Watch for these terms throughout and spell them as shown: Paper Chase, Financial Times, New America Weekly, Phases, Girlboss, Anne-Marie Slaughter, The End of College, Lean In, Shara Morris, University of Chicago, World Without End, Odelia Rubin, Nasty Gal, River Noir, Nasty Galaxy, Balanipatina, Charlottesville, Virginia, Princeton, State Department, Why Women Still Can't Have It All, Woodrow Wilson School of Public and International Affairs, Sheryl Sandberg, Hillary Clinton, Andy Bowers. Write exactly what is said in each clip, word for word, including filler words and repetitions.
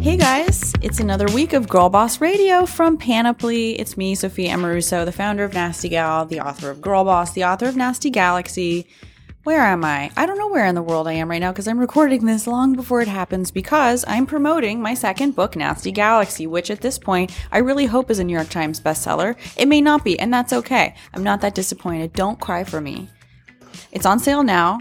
Hey guys, it's another week of Girlboss Radio from Panoply. It's me, Sophia Amoruso, the founder of Nasty Gal, the author of Girlboss, the author of Nasty Galaxy. Where am I? I don't know where in the world I am right now because I'm recording this long before it happens because I'm promoting my second book, Nasty Galaxy, which at this point I really hope is a New York Times bestseller. It may not be, and that's okay. I'm not that disappointed. Don't cry for me. It's on sale now.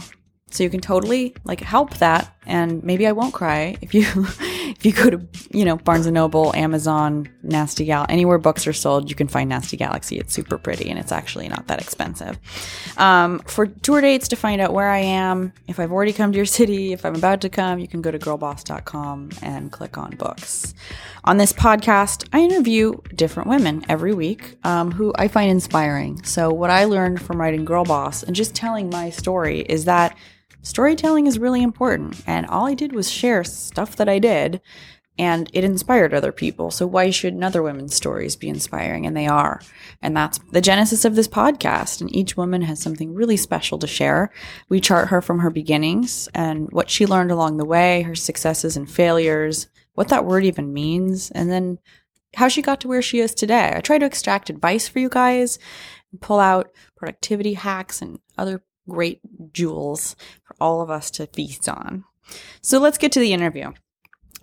So you can totally like help that, and maybe I won't cry if you if you go to, you know, Barnes and Noble, Amazon, Nasty Gal, anywhere books are sold, you can find Nasty Galaxy. It's super pretty, and it's actually not that expensive. Um, for tour dates to find out where I am, if I've already come to your city, if I'm about to come, you can go to girlboss dot com and click on books. On this podcast, I interview different women every week um, who I find inspiring. So what I learned from writing Girlboss and just telling my story is that storytelling is really important, and all I did was share stuff that I did, and it inspired other people. So why shouldn't other women's stories be inspiring? And they are. And that's the genesis of this podcast, and each woman has something really special to share. We chart her from her beginnings and what she learned along the way, her successes and failures, what that word even means, and then how she got to where she is today. I try to extract advice for you guys, and pull out productivity hacks and other great jewels for all of us to feast on. So let's get to the interview.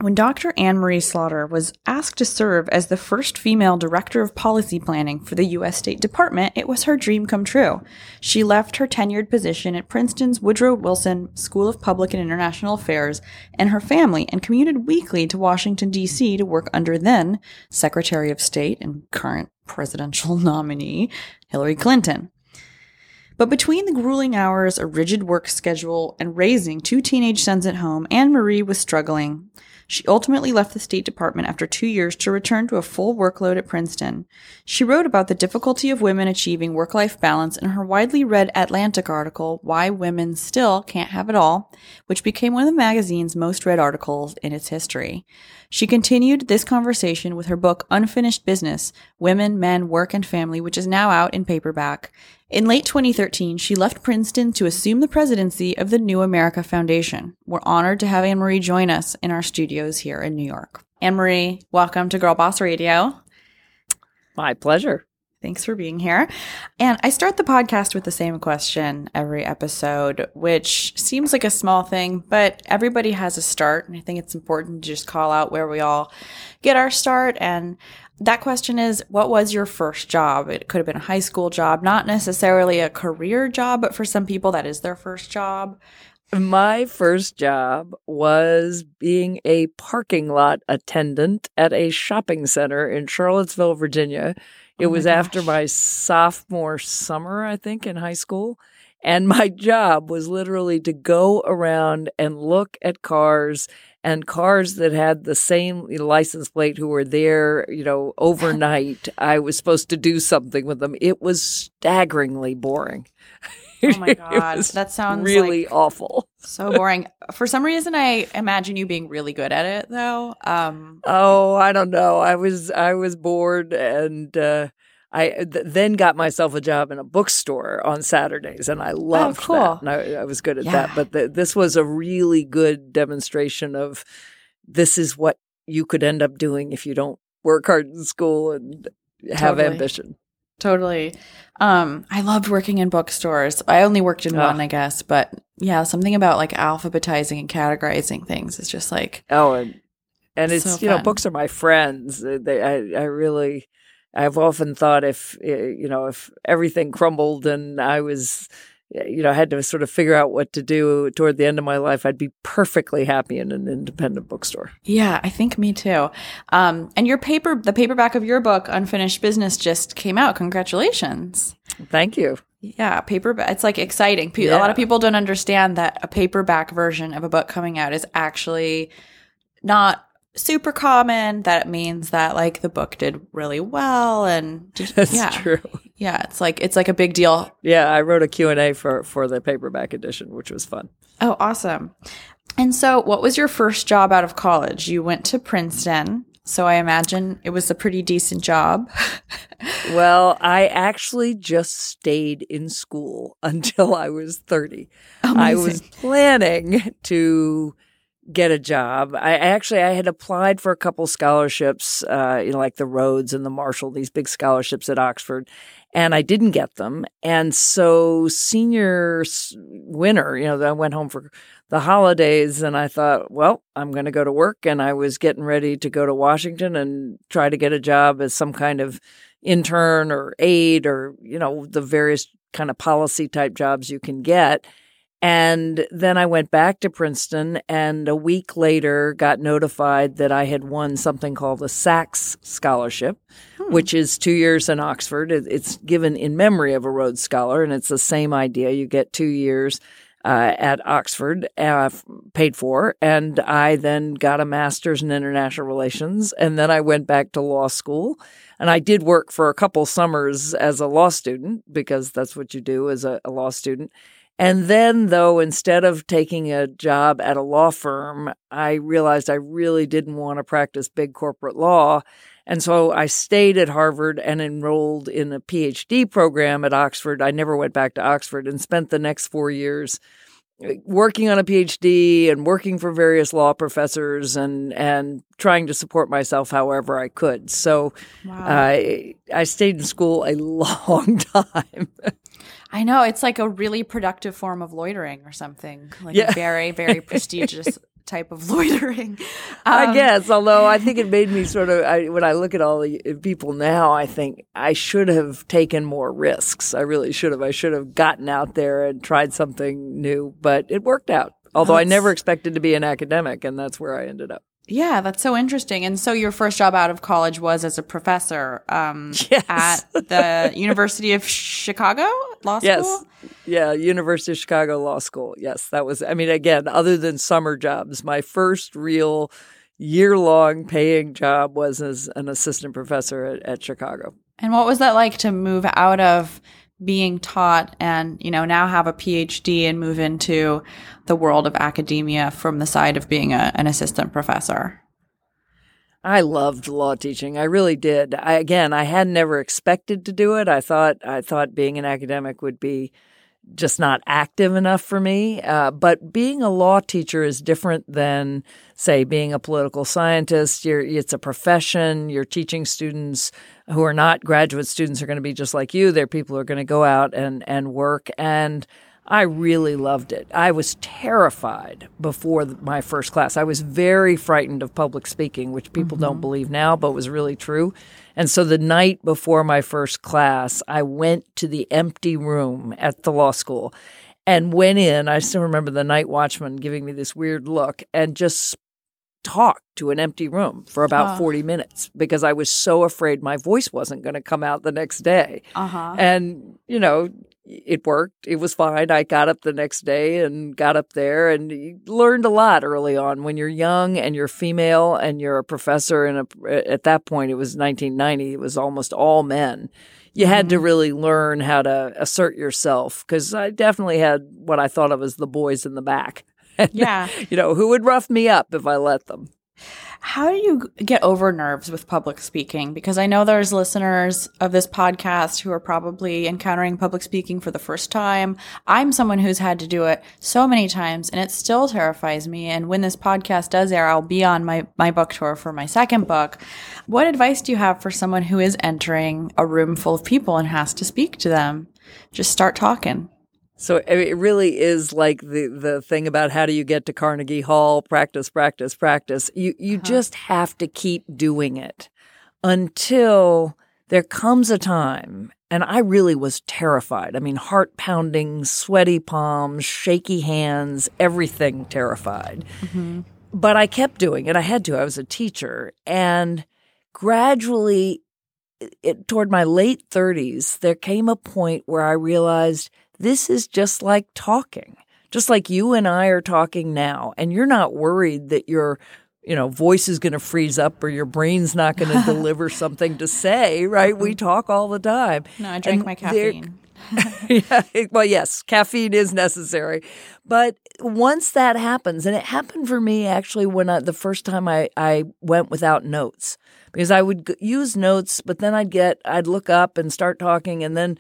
When Doctor Anne-Marie Slaughter was asked to serve as the first female director of policy planning for the U S State Department, it was her dream come true. She left her tenured position at Princeton's Woodrow Wilson School of Public and International Affairs and her family and commuted weekly to Washington, D C to work under then Secretary of State and current presidential nominee Hillary Clinton. But between the grueling hours, a rigid work schedule, and raising two teenage sons at home, Anne-Marie was struggling. She ultimately left the State Department after two years to return to a full workload at Princeton. She wrote about the difficulty of women achieving work-life balance in her widely read Atlantic article, Why Women Still Can't Have It All, which became one of the magazine's most read articles in its history. She continued this conversation with her book, Unfinished Business: Women, Men, Work, and Family, which is now out in paperback. In late twenty thirteen, she left Princeton to assume the presidency of the New America Foundation. We're honored to have Anne-Marie join us in our studios here in New York. Anne-Marie, welcome to Girlboss Radio. My pleasure. Thanks for being here. And I start the podcast with the same question every episode, which seems like a small thing, but everybody has a start. And I think it's important to just call out where we all get our start. And that question is, what was your first job? It could have been a high school job, not necessarily a career job, but for some people that is their first job. My first job was being a parking lot attendant at a shopping center in Charlottesville, Virginia. It oh was gosh. after my sophomore summer, I think, in high school. And my job was literally to go around and look at cars and cars that had the same license plate who were there, you know, overnight. I was supposed to do something with them. It was staggeringly boring. Oh my God. That sounds really like awful. So boring. For some reason, I imagine you being really good at it, though. Um, oh, I don't know. I was I was bored and uh, I th- then got myself a job in a bookstore on Saturdays, and I loved oh, cool. that. And I, I was good at yeah. that. But th- this was a really good demonstration of this is what you could end up doing if you don't work hard in school and have totally. ambition. Totally. Um, I loved working in bookstores. I only worked in oh. one, I guess. But yeah, something about like alphabetizing and categorizing things is just like oh, and, and it's so you fun. know, books are my friends. They, I, I really. I've often thought if, you know, if everything crumbled and I was, you know, had to sort of figure out what to do toward the end of my life, I'd be perfectly happy in an independent bookstore. Yeah, I think me too. Um, and your paper, the paperback of your book, Unfinished Business, just came out. Congratulations. Thank you. Yeah, paperback. It's like exciting. Pe- yeah. A lot of people don't understand that a paperback version of a book coming out is actually not super common, that it means that like the book did really well and just, that's yeah. true. Yeah, it's like it's like a big deal. Yeah, I wrote a Q and A for for the paperback edition, which was fun. Oh, awesome. And so what was your first job out of college? You went to Princeton so I imagine it was a pretty decent job. Well, I actually just stayed in school until I was thirty. Amazing. I was planning to get a job. I actually, I had applied for a couple scholarships, uh, you know, like the Rhodes and the Marshall, these big scholarships at Oxford, and I didn't get them. And so senior winter, you know, I went home for the holidays and I thought, well, I'm going to go to work. And I was getting ready to go to Washington and try to get a job as some kind of intern or aide or, you know, the various kind of policy type jobs you can get. And then I went back to Princeton and a week later got notified that I had won something called a Sachs Scholarship, hmm. which is two years in Oxford. It's given in memory of a Rhodes Scholar, and it's the same idea. You get two years uh, at Oxford uh, paid for, and I then got a master's in international relations, and then I went back to law school. And I did work for a couple summers as a law student because that's what you do as a, a law student. And then, though, instead of taking a job at a law firm, I realized I really didn't want to practice big corporate law. And so I stayed at Harvard and enrolled in a P H D program at Oxford. I never went back to Oxford and spent the next four years working on a P H D and working for various law professors and, and trying to support myself however I could. So wow. uh, I, I stayed in school a long time. I know. It's like a really productive form of loitering or something, like yeah. a very, very prestigious type of loitering. Um, I guess, although I think it made me sort of, I, when I look at all the people now, I think I should have taken more risks. I really should have. I should have gotten out there and tried something new, but it worked out, although I never expected to be an academic, and that's where I ended up. Yeah, that's so interesting. And so your first job out of college was as a professor um, yes. at the University of Chicago Law School? Yes. Yeah, University of Chicago Law School. Yes, that was, I mean, again, other than summer jobs, my first real year-long paying job was as an assistant professor at, at Chicago. And what was that like to move out of being taught and, you know, now have a P H D and move into the world of academia from the side of being a, an assistant professor? I loved law teaching. I really did. I, again, I had never expected to do it. I thought I thought being an academic would be just not active enough for me. Uh, but being a law teacher is different than, say, being a political scientist. You're, it's a profession. You're teaching students who are not graduate students are going to be just like you. They're people who are going to go out and, and work. And I really loved it. I was terrified before my first class. I was very frightened of public speaking, which people mm-hmm. don't believe now, but was really true. And so the night before my first class, I went to the empty room at the law school and went in. I still remember the night watchman giving me this weird look and just talked to an empty room for about oh. forty minutes because I was so afraid my voice wasn't going to come out the next day. Uh-huh. And, you know, it worked. It was fine. I got up the next day and got up there and learned a lot early on. When you're young and you're female and you're a professor, and at that point it was nineteen ninety, it was almost all men. You had mm-hmm. to really learn how to assert yourself because I definitely had what I thought of as the boys in the back. And, yeah. You know, who would rough me up if I let them? How do you get over nerves with public speaking? Because I know there's listeners of this podcast who are probably encountering public speaking for the first time. I'm someone who's had to do it so many times, and it still terrifies me. And when this podcast does air, I'll be on my, my book tour for my second book. What advice do you have for someone who is entering a room full of people and has to speak to them? Just start talking. So it really is like the, the thing about how do you get to Carnegie Hall, practice, practice, practice. You you uh-huh. just have to keep doing it until there comes a time, and I really was terrified. I mean, heart pounding, sweaty palms, shaky hands, everything terrified. Mm-hmm. But I kept doing it. I had to. I was a teacher. And gradually, it, toward my late thirties, there came a point where I realized – this is just like talking, just like you and I are talking now. And you're not worried that your, you know, voice is going to freeze up or your brain's not going to deliver something to say, right? We talk all the time. No, I drank and my caffeine. Yeah, well, yes, caffeine is necessary. But once that happens, and it happened for me actually when I, the first time I, I went without notes, because I would g- use notes, but then I'd get, I'd look up and start talking and then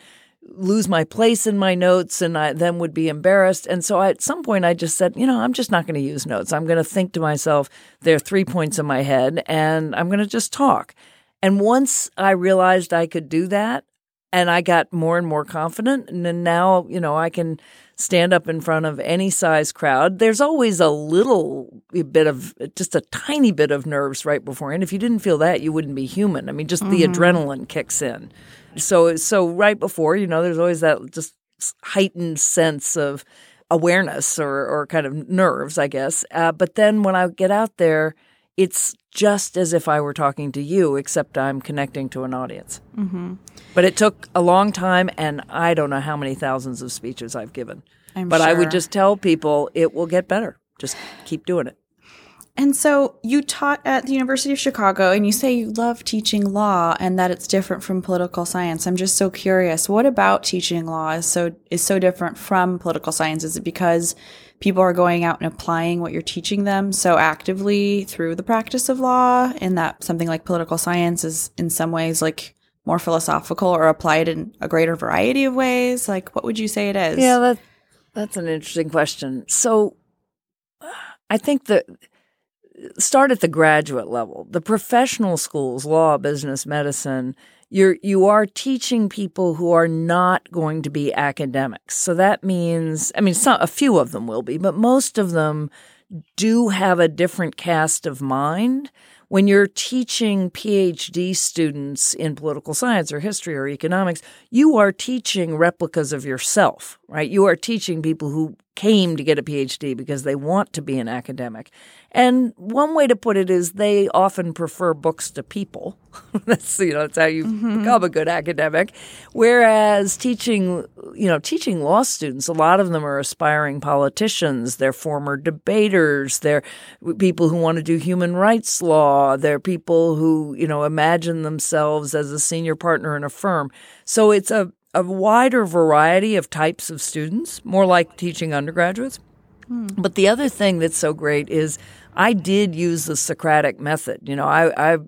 lose my place in my notes, and I then would be embarrassed. And so I, at some point I just said, you know, I'm just not going to use notes. I'm going to think to myself, there are three points in my head, and I'm going to just talk. And once I realized I could do that, and I got more and more confident, and then now, you know, I can stand up in front of any size crowd. There's always a little bit of, just a tiny bit of nerves right before. And if you didn't feel that, you wouldn't be human. I mean, just mm-hmm. the adrenaline kicks in. So, so right before, you know, there's always that just heightened sense of awareness or, or kind of nerves, I guess. Uh, but then when I get out there, it's just as if I were talking to you, except I'm connecting to an audience. Mm-hmm. But it took a long time, and I don't know how many thousands of speeches I've given. I'm but sure. I would just tell people it will get better. Just keep doing it. And so you taught at the University of Chicago, and you say you love teaching law and that it's different from political science. I'm just so curious. What about teaching law is so is so different from political science? Is it because people are going out and applying what you're teaching them so actively through the practice of law, and that something like political science is in some ways like more philosophical or applied in a greater variety of ways? Like, what would you say it is? Yeah, that, that's an interesting question. So I think that start at the graduate level. The professional schools, law, business, medicine, you're, you are teaching people who are not going to be academics. So that means, I mean, some, a few of them will be, but most of them do have a different cast of mind. When you're teaching P H D students in political science or history or economics, you are teaching replicas of yourself, right? You are teaching people who came to get a P H D because they want to be an academic. And one way to put it is they often prefer books to people. That's, you know, that's how you mm-hmm. become a good academic. Whereas teaching, you know, teaching law students, a lot of them are aspiring politicians. They're former debaters. They're people who want to do human rights law. They're people who, you know, imagine themselves as a senior partner in a firm. So it's a a wider variety of types of students, more like teaching undergraduates. Hmm. But the other thing that's so great is I did use the Socratic method. You know, I, I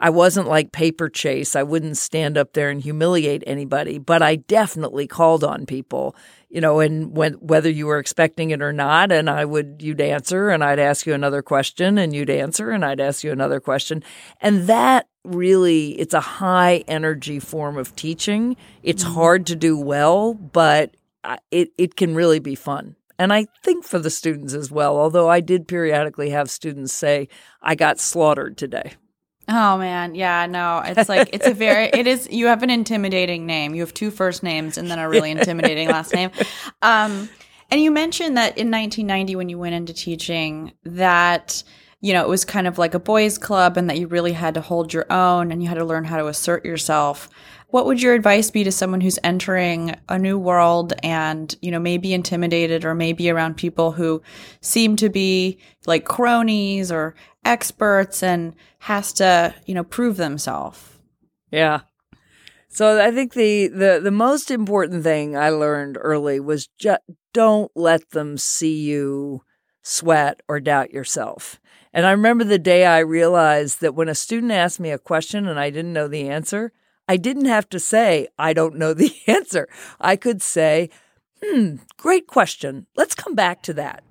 I wasn't like Paper Chase. I wouldn't stand up there and humiliate anybody, but I definitely called on people, you know, and when, whether you were expecting it or not, and I would, you'd answer, and I'd ask you another question, and you'd answer, and I'd ask you another question. And that really, it's a high energy form of teaching. It's hard to do well, but it, it can really be fun. And I think for the students as well, although I did periodically have students say, I got slaughtered today. Oh, man. Yeah, no, it's like, it's a very, it is, you have an intimidating name. You have two first names and then a really intimidating last name. Um, and you mentioned that in nineteen ninety, when you went into teaching, that, you know, it was kind of like a boys' club and that you really had to hold your own and you had to learn how to assert yourself. What would your advice be to someone who's entering a new world and, you know, maybe intimidated or maybe around people who seem to be like cronies or experts and has to, you know, prove themselves? Yeah. So I think the, the, the most important thing I learned early was just don't let them see you sweat or doubt yourself. And I remember the day I realized that when a student asked me a question and I didn't know the answer, I didn't have to say, I don't know the answer. I could say, hmm, great question. Let's come back to that.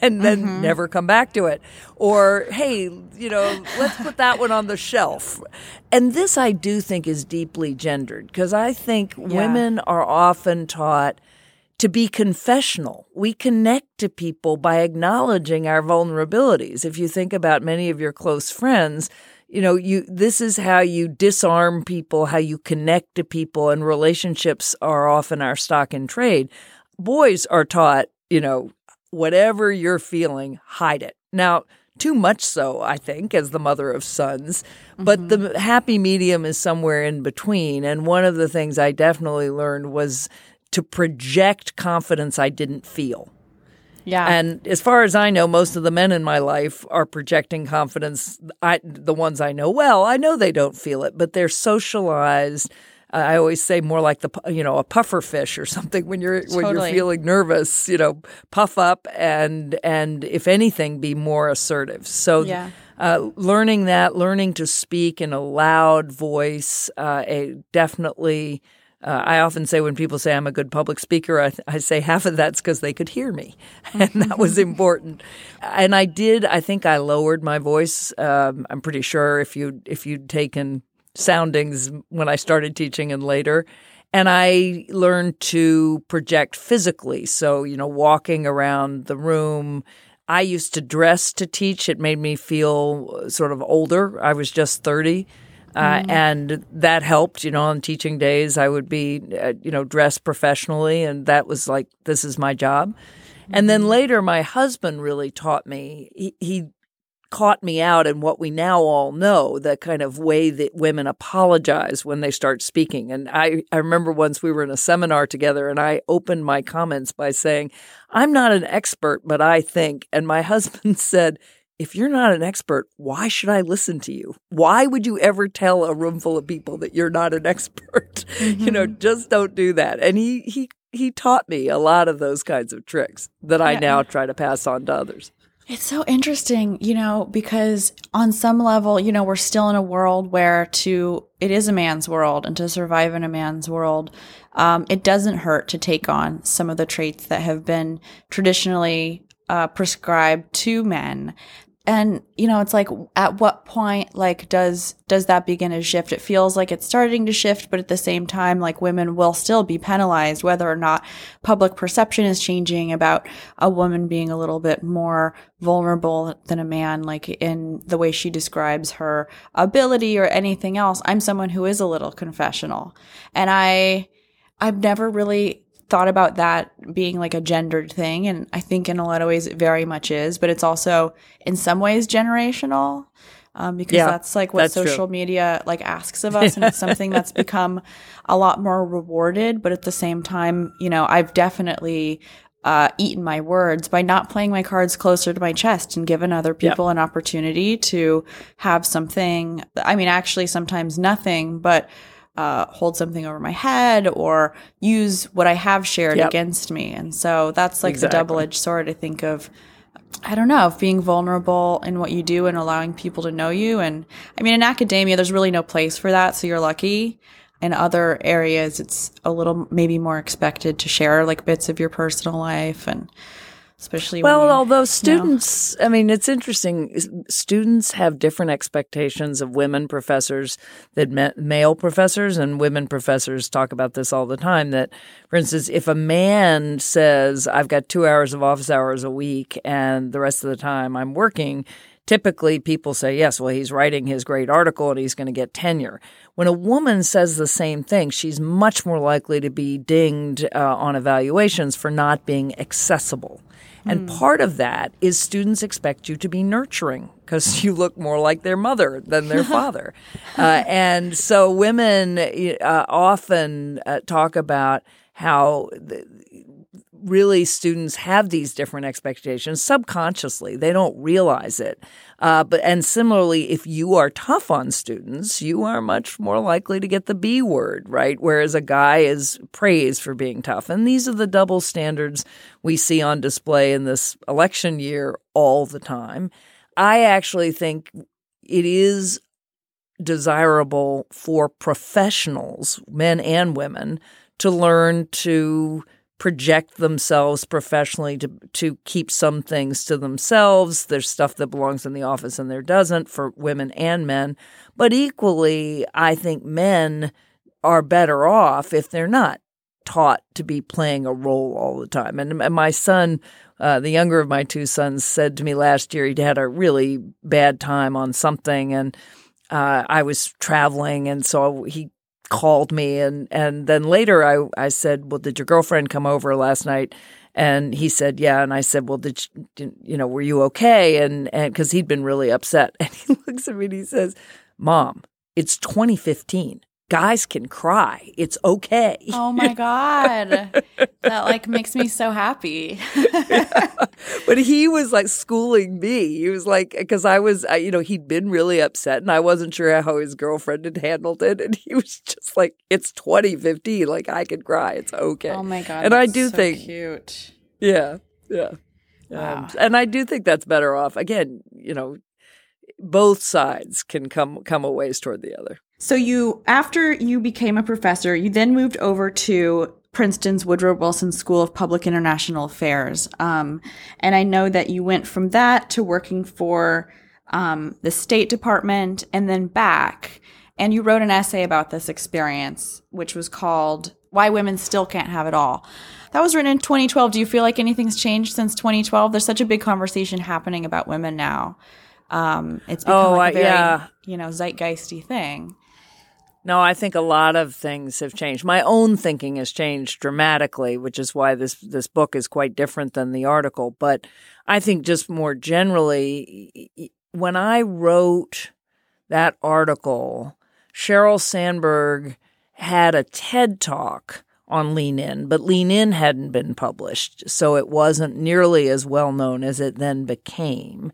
And then mm-hmm. never come back to it. Or, hey, you know, let's put that one on the shelf. And this I do think is deeply gendered, because I think yeah. women are often taught to be confessional. We connect to people by acknowledging our vulnerabilities. If you think about many of your close friends, you know, you this is how you disarm people, how you connect to people, and relationships are often our stock in trade. Boys are taught, you know, whatever you're feeling, hide it. Now, too much so, I think, as the mother of sons, mm-hmm. but the happy medium is somewhere in between. And one of the things I definitely learned was to project confidence I didn't feel. Yeah. And as far as I know, most of the men in my life are projecting confidence. I, the ones I know well, I know they don't feel it, but they're socialized I always say more like the, you know, a puffer fish or something when you're totally. when you're feeling nervous, you know, puff up and and if anything, be more assertive. So yeah. uh, learning that, learning to speak in a loud voice, uh, a definitely. Uh, I often say when people say I'm a good public speaker, I, I say half of that's because they could hear me, and that was important. And I did. I think I lowered my voice. Um, I'm pretty sure if you if you'd taken soundings when I started teaching and later, and I learned to project physically. So you know, walking around the room. I used to dress to teach. It made me feel sort of older. I was just thirty. Uh, mm. And that helped, you know, on teaching days, I would be, uh, you know, dressed professionally. And that was like, this is my job. Mm. And then later, my husband really taught me. He, he caught me out in what we now all know, the kind of way that women apologize when they start speaking. And I, I remember once we were in a seminar together and I opened my comments by saying, I'm not an expert, but I think. And my husband said, if you're not an expert, why should I listen to you? Why would you ever tell a room full of people that you're not an expert? Mm-hmm. You know, just don't do that. And he he he taught me a lot of those kinds of tricks that I yeah. now try to pass on to others. It's so interesting, you know, because on some level, you know, we're still in a world where to it is a man's world, and to survive in a man's world, um, it doesn't hurt to take on some of the traits that have been traditionally uh, prescribed to men. And, you know, it's like, at what point, like, does does that begin to shift? It feels like it's starting to shift, but at the same time, like, women will still be penalized whether or not public perception is changing about a woman being a little bit more vulnerable than a man, like, in the way she describes her ability or anything else. I'm someone who is a little confessional, and I, I've never really thought about that being like a gendered thing, and I think in a lot of ways it very much is, but it's also in some ways generational, um, because yeah, that's like what that's social true. media like asks of us, and it's something that's become a lot more rewarded. But at the same time, you know, I've definitely uh, eaten my words by not playing my cards closer to my chest and given other people yeah. an opportunity to have something. I mean, actually, sometimes nothing, but. Uh, hold something over my head or use what I have shared yep. against me. And so that's like exactly. the double-edged sword, I think, of, I don't know, of being vulnerable in what you do and allowing people to know you. And I mean, in academia, there's really no place for that, so you're lucky. In other areas, it's a little maybe more expected to share like bits of your personal life and especially well, when you, although students, you know. I mean, it's interesting. Students have different expectations of women professors than male professors, and women professors talk about this all the time. That, for instance, if a man says, "I've got two hours of office hours a week, and the rest of the time I'm working," typically people say, "Yes, well, he's writing his great article, and he's going to get tenure." When a woman says the same thing, she's much more likely to be dinged uh, on evaluations for not being accessible. Mm. And part of that is students expect you to be nurturing because you look more like their mother than their father. uh, and so women uh, often uh, talk about how th- really students have these different expectations subconsciously. They don't realize it. Uh, but and similarly, if you are tough on students, you are much more likely to get the B word, right? Whereas a guy is praised for being tough. And these are the double standards we see on display in this election year all the time. I actually think it is desirable for professionals, men and women, to learn to project themselves professionally, to to keep some things to themselves. There's stuff that belongs in the office and there doesn't for women and men. But equally, I think men are better off if they're not taught to be playing a role all the time. And, and my son, uh, the younger of my two sons, said to me last year, he'd had a really bad time on something. And uh, I was traveling, and so he called me, and, and then later I, I said, well, did your girlfriend come over last night? And he said, yeah. And I said, well, did you, you know, were you okay? And because he'd been really upset. And he looks at me and he says, Mom, it's twenty fifteen. guys can cry. It's okay. Oh my God. That like makes me so happy. Yeah. But he was like schooling me. He was like, because I was, I, you know, he'd been really upset and I wasn't sure how his girlfriend had handled it. And he was just like, it's twenty fifteen. Like I can cry. It's okay. Oh my God. And that's I do so think. Cute. Yeah. Yeah. Wow. Um, and I do think that's better off. Again, you know, both sides can come, come a ways toward the other. So you, after you became a professor, you then moved over to Princeton's Woodrow Wilson School of Public and International Affairs. Um, and I know that you went from that to working for um, the State Department and then back. And you wrote an essay about this experience, which was called Why Women Still Can't Have It All. That was written in twenty twelve. Do you feel like anything's changed since twenty twelve? There's such a big conversation happening about women now. Um, it's become oh, like a very, yeah. you know, zeitgeisty thing. No, I think a lot of things have changed. My own thinking has changed dramatically, which is why this this book is quite different than the article. But I think just more generally, when I wrote that article, Sheryl Sandberg had a TED Talk on Lean In, but Lean In hadn't been published, so it wasn't nearly as well known as it then became.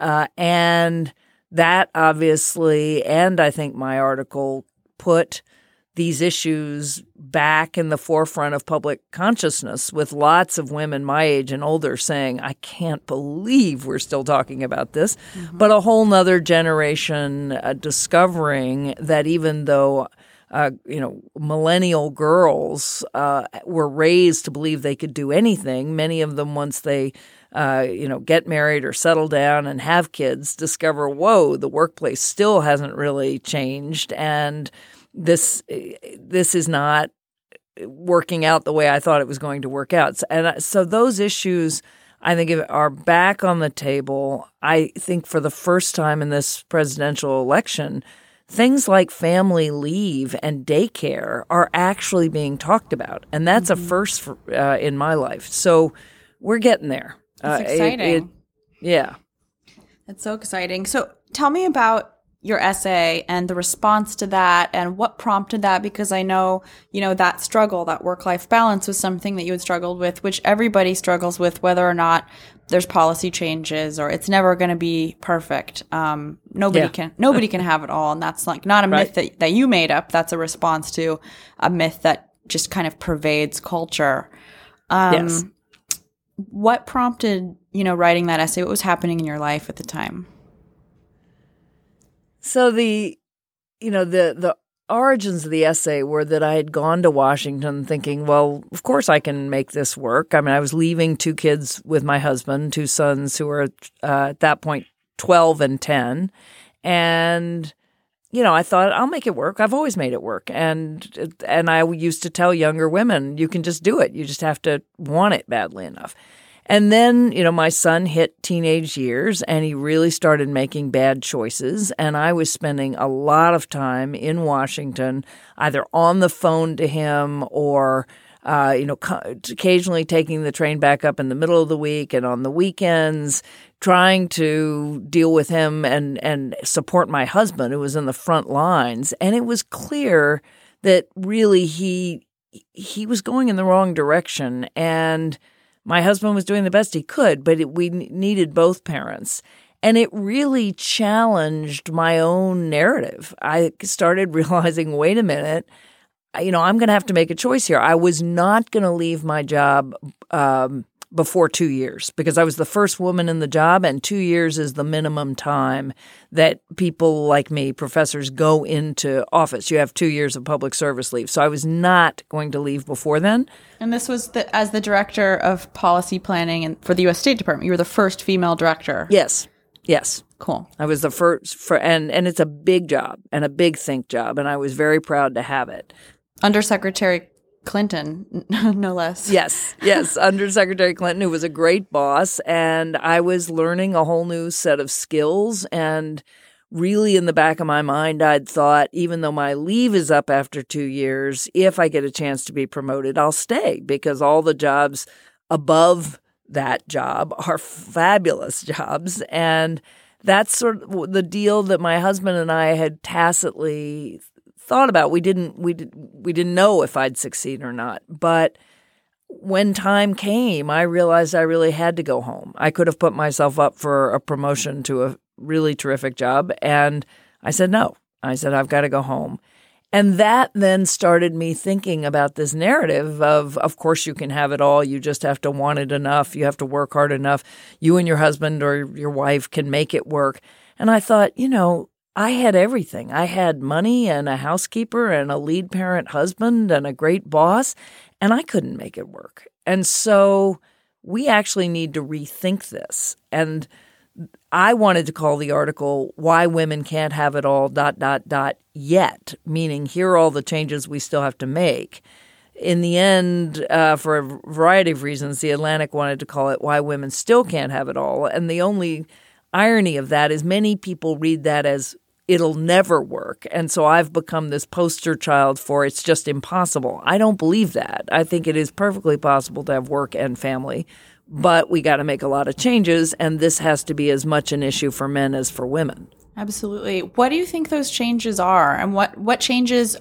Uh, and that obviously, and I think my article put these issues back in the forefront of public consciousness with lots of women my age and older saying, I can't believe we're still talking about this. Mm-hmm. But a whole nother generation uh, discovering that even though, uh, you know, millennial girls uh, were raised to believe they could do anything, many of them once they Uh, you know, get married or settle down and have kids, discover, whoa, the workplace still hasn't really changed. And this this is not working out the way I thought it was going to work out. And so those issues, I think, are back on the table. I think for the first time in this presidential election, things like family leave and daycare are actually being talked about. And that's mm-hmm. a first for, uh, in my life. So we're getting there. It's uh, exciting. It, it, yeah. It's so exciting. So tell me about your essay and the response to that and what prompted that, because I know, you know, that struggle, that work-life balance was something that you had struggled with, which everybody struggles with, whether or not there's policy changes or it's never going to be perfect. Um, nobody yeah. can nobody can have it all. And that's like not a right. myth that, that you made up. That's a response to a myth that just kind of pervades culture. Um, yes. What prompted, you know, writing that essay? What was happening in your life at the time? So the, you know, the the origins of the essay were that I had gone to Washington thinking, well, of course I can make this work. I mean, I was leaving two kids with my husband, two sons who were uh, at that point twelve and ten. And, you know, I thought, I'll make it work. I've always made it work. And and I used to tell younger women, you can just do it. You just have to want it badly enough. And then, you know, my son hit teenage years and he really started making bad choices. And I was spending a lot of time in Washington, either on the phone to him or, uh, you know, occasionally taking the train back up in the middle of the week and on the weekends, trying to deal with him and, and support my husband who was in the front lines. And it was clear that really he he was going in the wrong direction. And my husband was doing the best he could, but it, we needed both parents. And it really challenged my own narrative. I started realizing, wait a minute, you know, I'm going to have to make a choice here. I was not going to leave my job um before two years, because I was the first woman in the job, and two years is the minimum time that people like me, professors, go into office. You have two years of public service leave. So I was not going to leave before then. And this was the, as the director of policy planning and for the U S State Department. You were the first female director. Yes. Yes. Cool. I was the first, for, and, and it's a big job and a big think job, and I was very proud to have it. Undersecretary Clinton, no less. Yes, yes, Undersecretary Clinton, who was a great boss, and I was learning a whole new set of skills, and really in the back of my mind, I'd thought, even though my leave is up after two years, if I get a chance to be promoted, I'll stay, because all the jobs above that job are fabulous jobs, and that's sort of the deal that my husband and I had tacitly thought about. We didn't we did, we didn't know if I'd succeed or not. But when time came, I realized I really had to go home. I could have put myself up for a promotion to a really terrific job, and I said no. I said, I've got to go home. And that then started me thinking about this narrative of, of course, you can have it all. You just have to want it enough. You have to work hard enough. You and your husband or your wife can make it work. And I thought, you know, I had everything. I had money and a housekeeper and a lead parent husband and a great boss, and I couldn't make it work. And so we actually need to rethink this. And I wanted to call the article Why Women Can't Have It All dot dot dot yet, meaning here are all the changes we still have to make. In the end, uh, for a variety of reasons, The Atlantic wanted to call it Why Women Still Can't Have It All. And the only irony of that is many people read that as it'll never work. And so I've become this poster child for it's just impossible. I don't believe that. I think it is perfectly possible to have work and family. But we got to make a lot of changes, and this has to be as much an issue for men as for women. Absolutely. What do you think those changes are, and what, what changes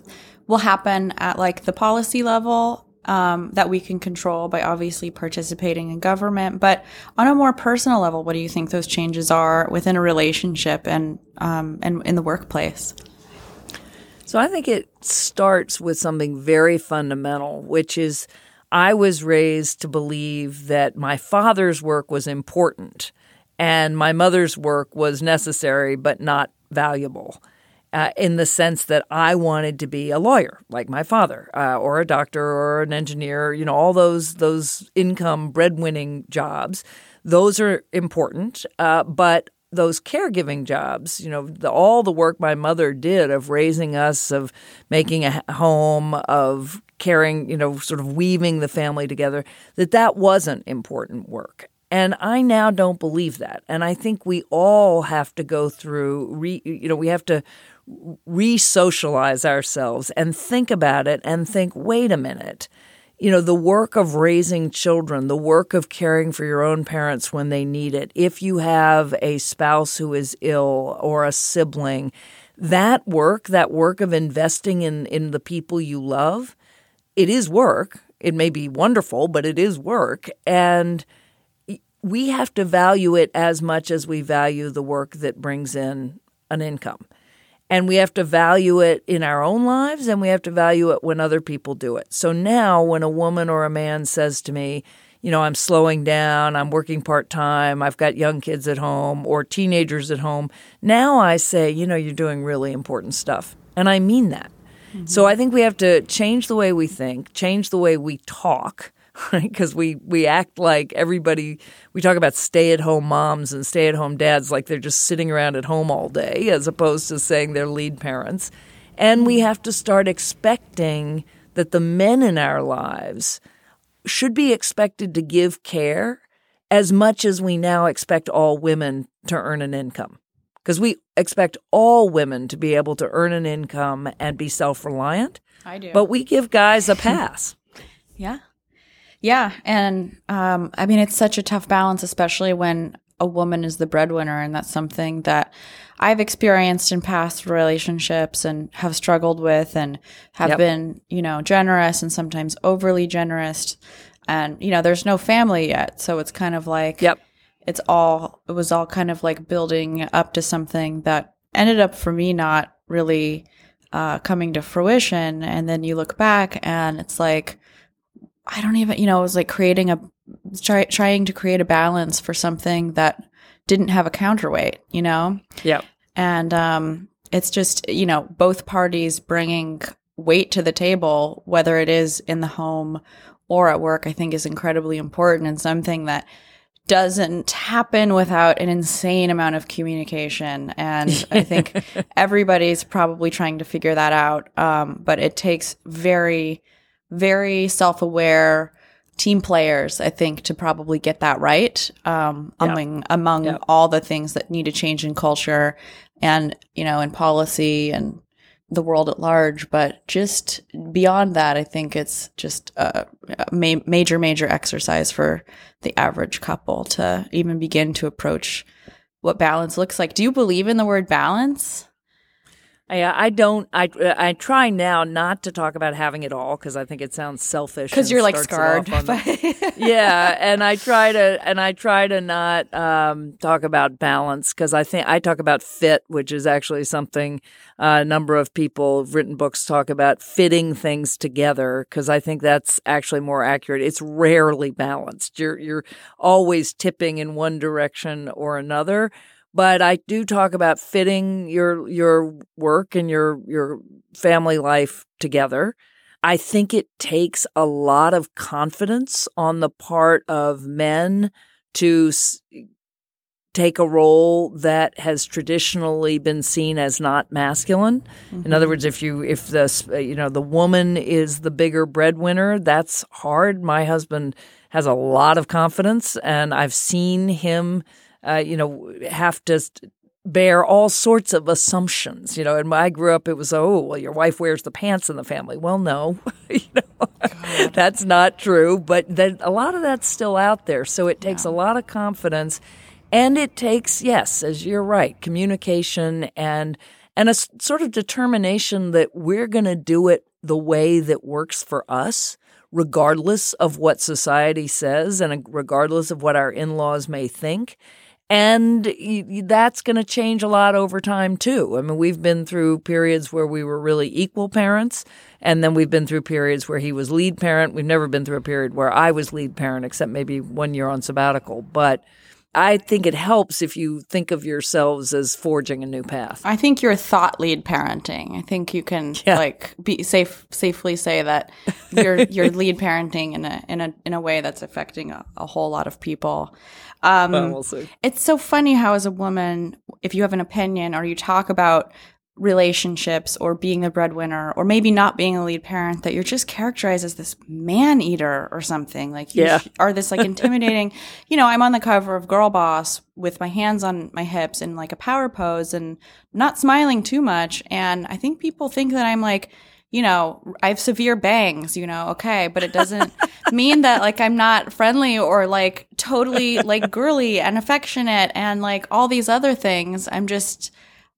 will happen at like the policy level um, that we can control by obviously participating in government? But on a more personal level, what do you think those changes are within a relationship and um, and in the workplace? So I think it starts with something very fundamental, which is I was raised to believe that my father's work was important and my mother's work was necessary but not valuable uh, in the sense that I wanted to be a lawyer like my father uh, or a doctor or an engineer, you know, all those those income breadwinning jobs. Those are important, uh, but those caregiving jobs, you know, the, all the work my mother did of raising us, of making a home, of caring, you know, sort of weaving the family together, that that wasn't important work. And I now don't believe that. And I think we all have to go through, re, you know, we have to re-socialize ourselves and think about it and think, wait a minute, you know, the work of raising children, the work of caring for your own parents when they need it, if you have a spouse who is ill or a sibling, that work, that work of investing in, in the people you love, it is work. It may be wonderful, but it is work. And we have to value it as much as we value the work that brings in an income. And we have to value it in our own lives, and we have to value it when other people do it. So now when a woman or a man says to me, you know, I'm slowing down, I'm working part-time, I've got young kids at home or teenagers at home, now I say, you know, you're doing really important stuff. And I mean that. So I think we have to change the way we think, change the way we talk, right? Because we, we act like everybody – we talk about stay-at-home moms and stay-at-home dads like they're just sitting around at home all day as opposed to saying they're lead parents. And we have to start expecting that the men in our lives should be expected to give care as much as we now expect all women to earn an income. Because we expect all women to be able to earn an income and be self-reliant. I do. But we give guys a pass. Yeah. Yeah. And um, I mean, it's such a tough balance, especially when a woman is the breadwinner. And that's something that I've experienced in past relationships and have struggled with and have yep. been, you know, generous and sometimes overly generous. And, you know, there's no family yet. So it's kind of like – yep. It's all, it was all kind of like building up to something that ended up for me not really uh, coming to fruition. And then you look back and it's like, I don't even, you know, it was like creating a, try, trying to create a balance for something that didn't have a counterweight, you know? Yeah. And um, it's just, you know, both parties bringing weight to the table, whether it is in the home or at work, I think is incredibly important and something that doesn't happen without an insane amount of communication. And I think everybody's probably trying to figure that out. Um, but it takes very, very self-aware team players, I think, to probably get that right um, yeah. among, among yeah. all the things that need to change in culture and, you know, in policy and the world at large. But just beyond that, I think it's just a ma- major, major exercise for the average couple to even begin to approach what balance looks like. Do you believe in the word balance? I, I don't. I I try now not to talk about having it all because I think it sounds selfish. Because you're like scarred. The, yeah, and I try to and I try to not um, talk about balance because I think I talk about fit, which is actually something uh, a number of people who've written books talk about, fitting things together, because I think that's actually more accurate. It's rarely balanced. You're you're always tipping in one direction or another. But I do talk about fitting your your work and your your family life together. I think it takes a lot of confidence on the part of men to s- take a role that has traditionally been seen as not masculine. Mm-hmm. In other words, if you if the you know the woman is the bigger breadwinner, that's hard. My husband has a lot of confidence, and I've seen him Uh, you know, have to bear all sorts of assumptions. You know, and when I grew up, it was, oh, well, your wife wears the pants in the family. Well, no, you know, that's not true. But then a lot of that's still out there. So it takes yeah. a lot of confidence. And it takes, yes, as you're right, communication and and a s- sort of determination that we're going to do it the way that works for us, regardless of what society says and regardless of what our in-laws may think. And that's going to change a lot over time, too. I mean, we've been through periods where we were really equal parents, and then we've been through periods where he was lead parent. We've never been through a period where I was lead parent, except maybe one year on sabbatical. But I think it helps if you think of yourselves as forging a new path. I think you're thought lead parenting. I think you can yeah. like be safe safely say that you're you're lead parenting in a in a in a way that's affecting a, a whole lot of people. Um, well, we'll see. It's so funny how, as a woman, if you have an opinion or you talk about relationships or being the breadwinner or maybe not being a lead parent, that you're just characterized as this man-eater or something. Like you yeah. sh- are this like intimidating, you know, I'm on the cover of Girlboss with my hands on my hips in like a power pose and not smiling too much. And I think people think that I'm like, you know, I have severe bangs, you know, okay, but it doesn't mean that like I'm not friendly or like totally like girly and affectionate and like all these other things. I'm just...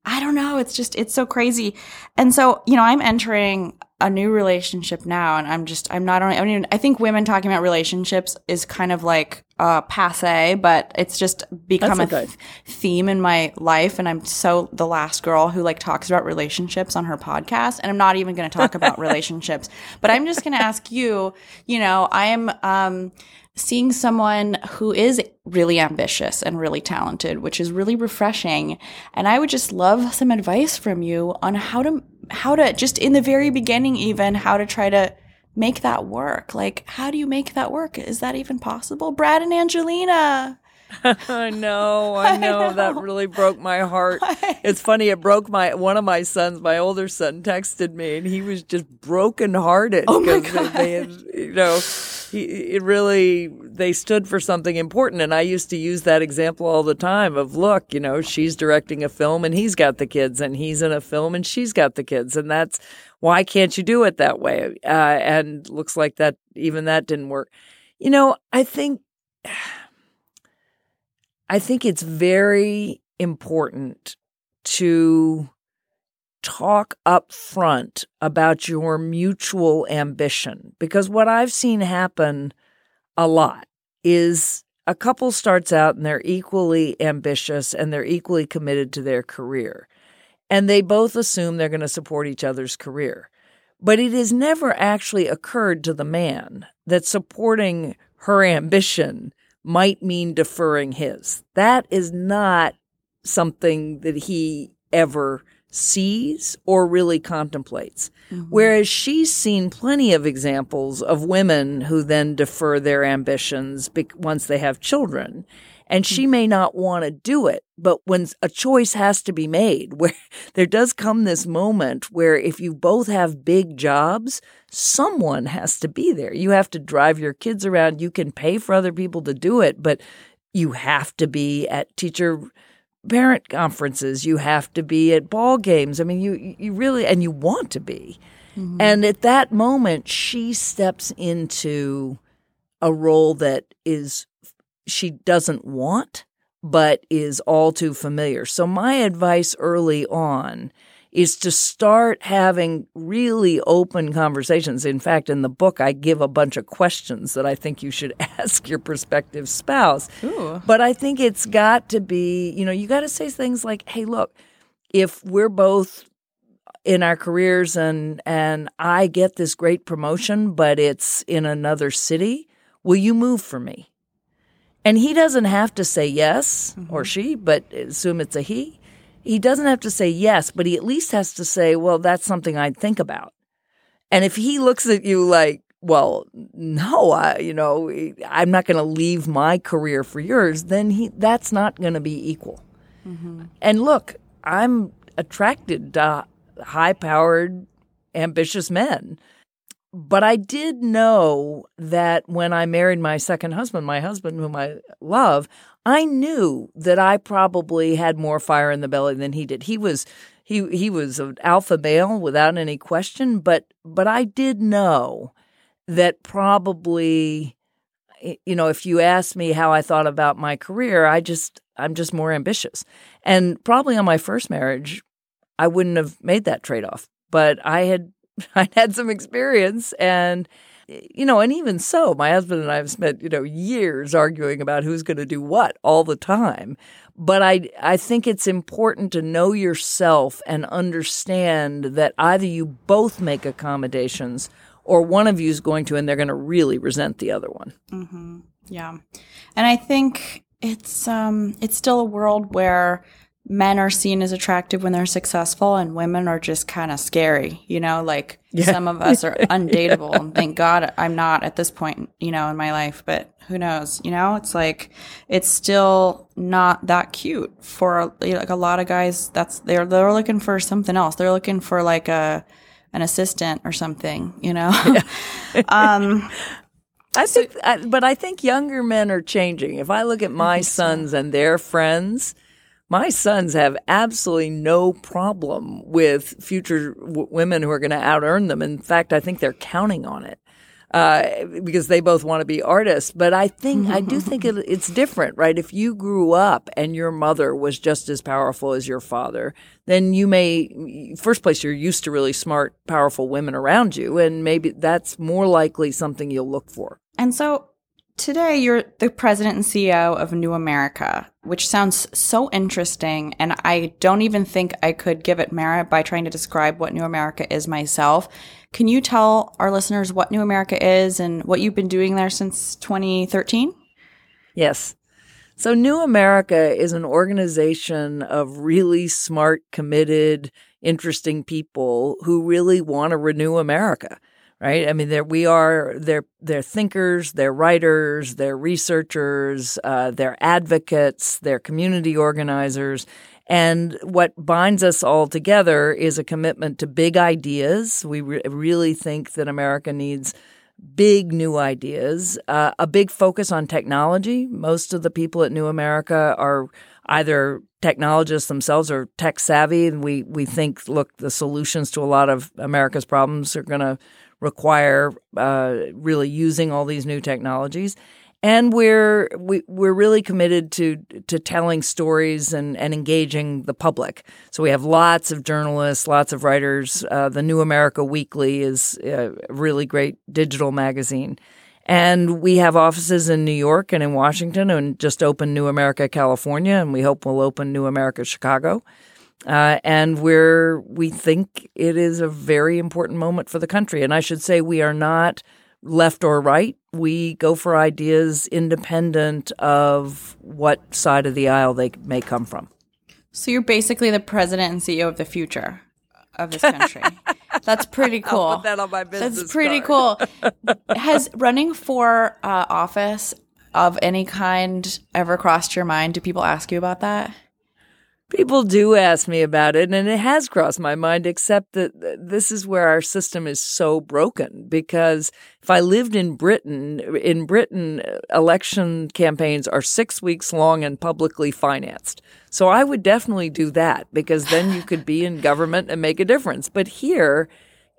I don't know. It's just, it's so crazy. And so, you know, I'm entering a new relationship now, and I'm just, I'm not only, I mean, I think women talking about relationships is kind of like uh, passe, but it's just become That's a th- theme in my life. And I'm so the last girl who like talks about relationships on her podcast. And I'm not even going to talk about relationships, but I'm just going to ask you, you know, I am, um, seeing someone who is really ambitious and really talented, which is really refreshing. And I would just love some advice from you on how to, how to just in the very beginning, even how to try to make that work. Like, how do you make that work? Is that even possible? Brad and Angelina. I know, I know. I know. That really broke my heart. It's funny. It broke my, one of my sons, my older son, texted me, and he was just brokenhearted. Oh my God. They had, you know, he, it really, they stood for something important. And I used to use that example all the time of, look, you know, she's directing a film and he's got the kids, and he's in a film and she's got the kids. And that's, why can't you do it that way? Uh, and looks like that, even that didn't work. You know, I think... I think it's very important to talk up front about your mutual ambition, because what I've seen happen a lot is a couple starts out and they're equally ambitious and they're equally committed to their career, and they both assume they're going to support each other's career. But it has never actually occurred to the man that supporting her ambition might mean deferring his. That is not something that he ever sees or really contemplates. Mm-hmm. Whereas she's seen plenty of examples of women who then defer their ambitions be- once they have children. And she mm-hmm. may not want to do it, but when a choice has to be made, where there does come this moment where if you both have big jobs, someone has to be there. You have to drive your kids around. You can pay for other people to do it, but you have to be at teacher-parent conferences. You have to be at ball games. I mean, you you really – and you want to be. Mm-hmm. And at that moment, she steps into a role that is – she doesn't want, but is all too familiar. So my advice early on is to start having really open conversations. In fact, in the book, I give a bunch of questions that I think you should ask your prospective spouse. Ooh. But I think it's got to be, you know, you got to say things like, hey, look, if we're both in our careers and and I get this great promotion, but it's in another city, will you move for me? And he doesn't have to say yes, mm-hmm. or she, but assume it's a he. He doesn't have to say yes, but he at least has to say, well, that's something I'd think about. And if he looks at you like, well, no, I, you know, I'm not going to leave my career for yours, then he that's not going to be equal. Mm-hmm. And look, I'm attracted to high-powered, ambitious men. But I did know that when I married my second husband, my husband whom I love, I knew that I probably had more fire in the belly than he did. He was he he was an alpha male without any question, but but I did know that probably, you know, if you asked me how I thought about my career, I just I'm just more ambitious. And probably on my first marriage, I wouldn't have made that trade-off, but I had I had some experience, and you know, and even so, my husband and I have spent you know years arguing about who's going to do what all the time. But I I think it's important to know yourself and understand that either you both make accommodations, or one of you is going to, and they're going to really resent the other one. Mm-hmm. Yeah, and I think it's um it's still a world where men are seen as attractive when they're successful, and women are just kind of scary, you know, like yeah. some of us are undateable. yeah. And thank God I'm not at this point, you know, in my life, but who knows, you know, it's like, it's still not that cute for like a lot of guys. That's they're, they're looking for something else. They're looking for like a, an assistant or something, you know? Yeah. um, I think, so, I, but I think younger men are changing. If I look at my sons so. and their friends, my sons have absolutely no problem with future w- women who are going to out-earn them. In fact, I think they're counting on it uh, because they both want to be artists. But I think I do think it, it's different, right? If you grew up and your mother was just as powerful as your father, then you may – first place, you're used to really smart, powerful women around you, and maybe that's more likely something you'll look for. And so – today, you're the president and C E O of New America, which sounds so interesting, and I don't even think I could give it merit by trying to describe what New America is myself. Can you tell our listeners what New America is and what you've been doing there since twenty thirteen? Yes. So New America is an organization of really smart, committed, interesting people who really want to renew America. Right, I mean, there we are. They're they're thinkers, they're writers, they're researchers, uh, they're advocates, they're community organizers, and what binds us all together is a commitment to big ideas. We re- really think that America needs big new ideas, uh, a big focus on technology. Most of the people at New America are either technologists themselves or tech savvy, and we we think, look, the solutions to a lot of America's problems are going to require uh, really using all these new technologies, and we're we, we're really committed to to telling stories and, and engaging the public. So we have lots of journalists, lots of writers. Uh, the New America Weekly is a really great digital magazine, and we have offices in New York and in Washington, and just opened New America California, and we hope we'll open New America Chicago. Uh, and we're we think it is a very important moment for the country. And I should say we are not left or right. We go for ideas independent of what side of the aisle they may come from. So you're basically the president and C E O of the future of this country. That's pretty cool. I'll put that on my business That's pretty card. cool. Has running for uh, office of any kind ever crossed your mind? Do people ask you about that? People do ask me about it, and it has crossed my mind, except that this is where our system is so broken, because if I lived in Britain, in Britain, election campaigns are six weeks long and publicly financed. So I would definitely do that, because then you could be in government and make a difference. But here,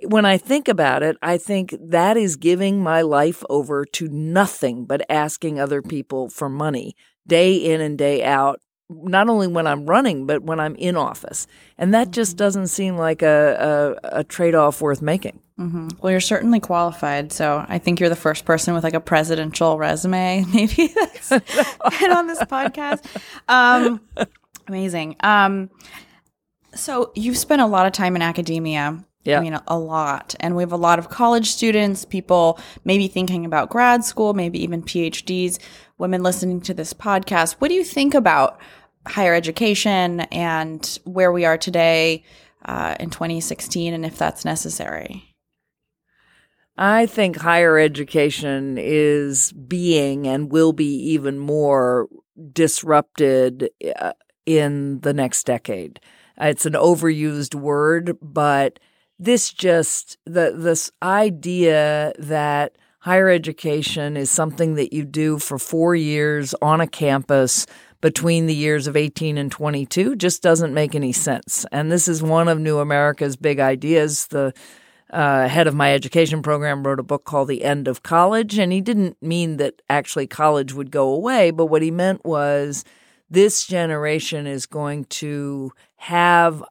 when I think about it, I think that is giving my life over to nothing but asking other people for money, day in and day out, not only when I'm running, but when I'm in office. And that just doesn't seem like a, a, a trade-off worth making. Mm-hmm. Well, you're certainly qualified. So I think you're the first person with like a presidential resume, maybe, that's been on this podcast. Um, amazing. Um, so you've spent a lot of time in academia. Yeah. I mean, a lot. And we have a lot of college students, people maybe thinking about grad school, maybe even P H Ds, women listening to this podcast. What do you think about higher education and where we are today uh, in twenty sixteen, and if that's necessary? I think higher education is being and will be even more disrupted in the next decade. It's an overused word, but This just the this idea that higher education is something that you do for four years on a campus between the years of eighteen and twenty-two just doesn't make any sense. And this is one of New America's big ideas. The uh, head of my education program wrote a book called The End of College, and he didn't mean that actually college would go away, but what he meant was this generation is going to have